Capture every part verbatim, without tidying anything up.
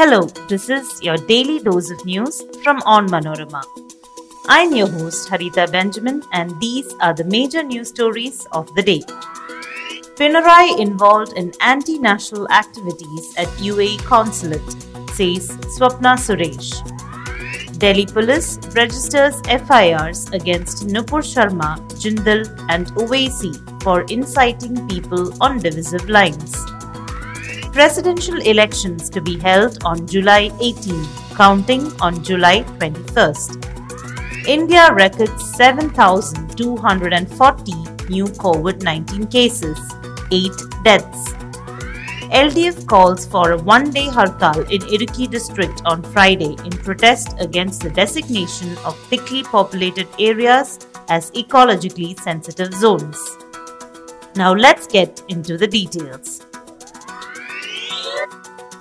Hello, this is your daily dose of news from Onmanorama. I'm your host Haritha Benjamin, and these are the major news stories of the day. Pinarayi involved in anti-national activities at U A E consulate, says Swapna Suresh. Delhi Police registers F I Rs against Nupur Sharma, Jindal and Owaisi for inciting people on divisive lines. Presidential elections to be held on July eighteenth, counting on July twenty-first. India records seven thousand two hundred forty new COVID nineteen cases, eight deaths. L D F calls for a one-day hartal in Idukki district on Friday in protest against the designation of thickly populated areas as ecologically sensitive zones. Now let's get into the details.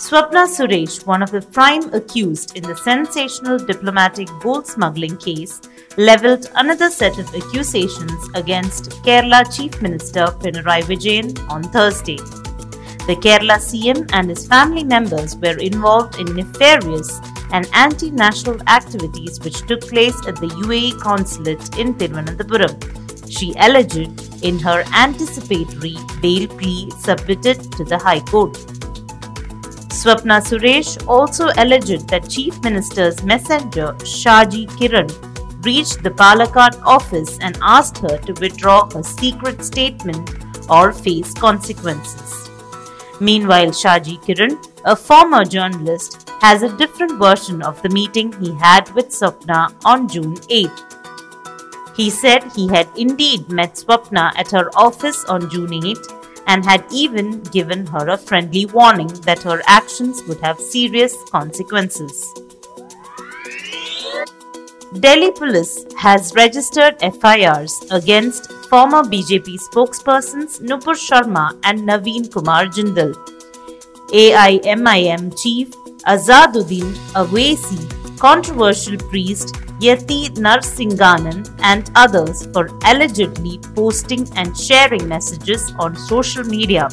Swapna Suresh, one of the prime accused in the sensational diplomatic gold smuggling case, levelled another set of accusations against Kerala Chief Minister Pinarayi Vijayan on Thursday. The Kerala C M and his family members were involved in nefarious and anti-national activities which took place at the U A E consulate in Thiruvananthapuram, she alleged in her anticipatory bail plea submitted to the High Court. Swapna Suresh also alleged that Chief Minister's messenger Shaji Kiran reached the Palakkad office and asked her to withdraw her secret statement or face consequences. Meanwhile, Shaji Kiran, a former journalist, has a different version of the meeting he had with Swapna on June eighth. He said he had indeed met Swapna at her office on June eighth and had even given her a friendly warning that her actions would have serious consequences. Delhi Police has registered F I Rs against former B J P spokespersons Nupur Sharma and Naveen Kumar Jindal. A I M I M Chief Azaduddin Owaisi, controversial priest Yati Narsinganan and others for allegedly posting and sharing messages on social media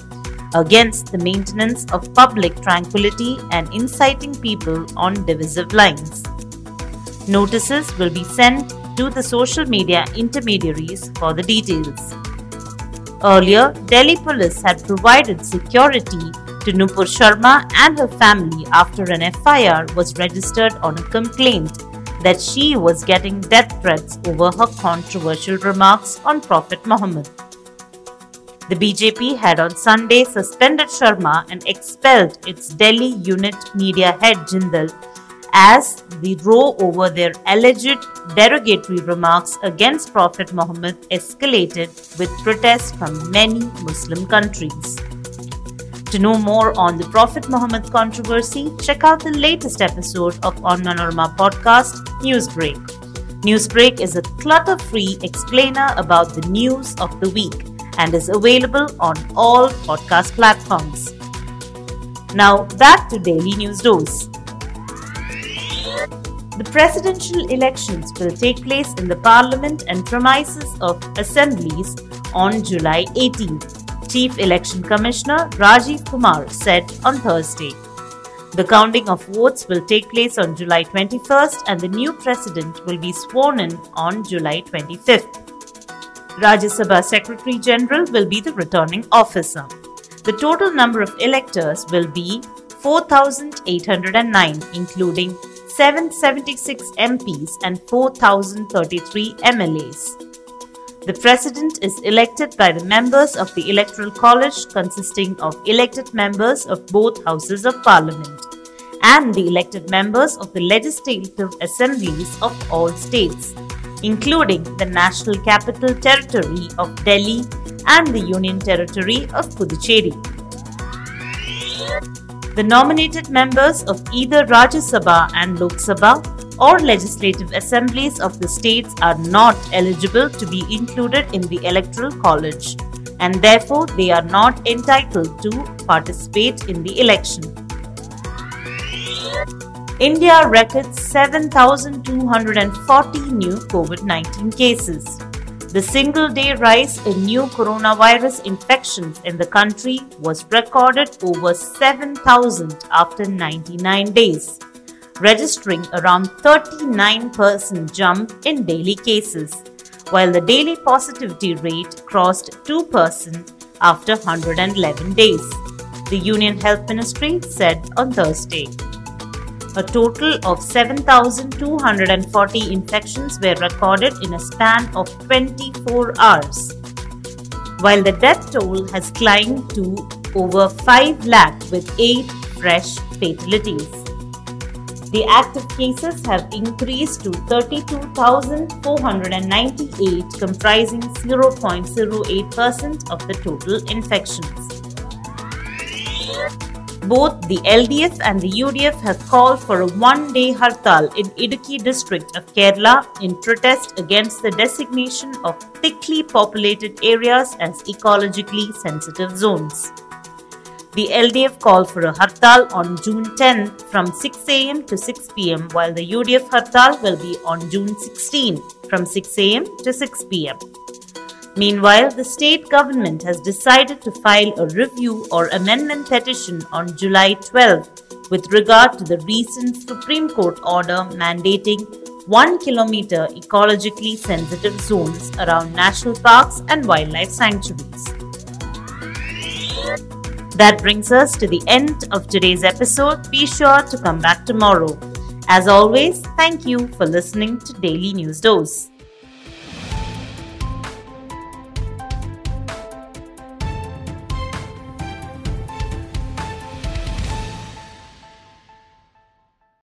against the maintenance of public tranquility and inciting people on divisive lines. Notices will be sent to the social media intermediaries for the details. Earlier, Delhi Police had provided security to Nupur Sharma and her family after an F I R was registered on a complaint that she was getting death threats over her controversial remarks on Prophet Muhammad. The B J P had on Sunday suspended Sharma and expelled its Delhi unit media head Jindal as the row over their alleged derogatory remarks against Prophet Muhammad escalated with protests from many Muslim countries. To know more on the Prophet Muhammad controversy, check out the latest episode of Onmanorama podcast, Newsbreak. Newsbreak is a clutter-free explainer about the news of the week and is available on all podcast platforms. Now back to Daily News Dose. The presidential elections will take place in the parliament and premises of assemblies on July eighteenth, Chief Election Commissioner Rajiv Kumar said on Thursday. The counting of votes will take place on July twenty-first and the new president will be sworn in on July twenty-fifth. Rajya Sabha Secretary General will be the returning officer. The total number of electors will be four thousand eight hundred nine, including seven hundred seventy-six M Ps and four thousand thirty-three M L As. The president is elected by the members of the Electoral College, consisting of elected members of both houses of parliament and the elected members of the legislative assemblies of all states, including the National Capital Territory of Delhi and the Union Territory of Puducherry. The nominated members of either Rajya Sabha and Lok Sabha or legislative assemblies of the states are not eligible to be included in the Electoral College, and therefore they are not entitled to participate in the election. India records seven thousand two hundred forty new COVID nineteen cases. The single-day rise in new coronavirus infections in the country was recorded over seven thousand after ninety-nine days, registering around thirty-nine percent jump in daily cases, while the daily positivity rate crossed two percent after one hundred eleven days, the Union Health Ministry said on Thursday. A total of seven thousand two hundred forty infections were recorded in a span of twenty-four hours, while the death toll has climbed to over five lakh with eight fresh fatalities. The active cases have increased to thirty-two thousand four hundred ninety-eight, comprising zero point zero eight percent of the total infections. Both the L D F and the U D F have called for a one-day hartal in Idukki district of Kerala in protest against the designation of thickly populated areas as ecologically sensitive zones. The L D F called for a hartal on June tenth from six a.m. to six p.m. while the U D F hartal will be on June sixteenth from six a.m. to six p.m. Meanwhile, the state government has decided to file a review or amendment petition on July twelfth with regard to the recent Supreme Court order mandating one kilometer ecologically sensitive zones around national parks and wildlife sanctuaries. That brings us to the end of today's episode. Be sure to come back tomorrow. As always, thank you for listening to Daily News Dose.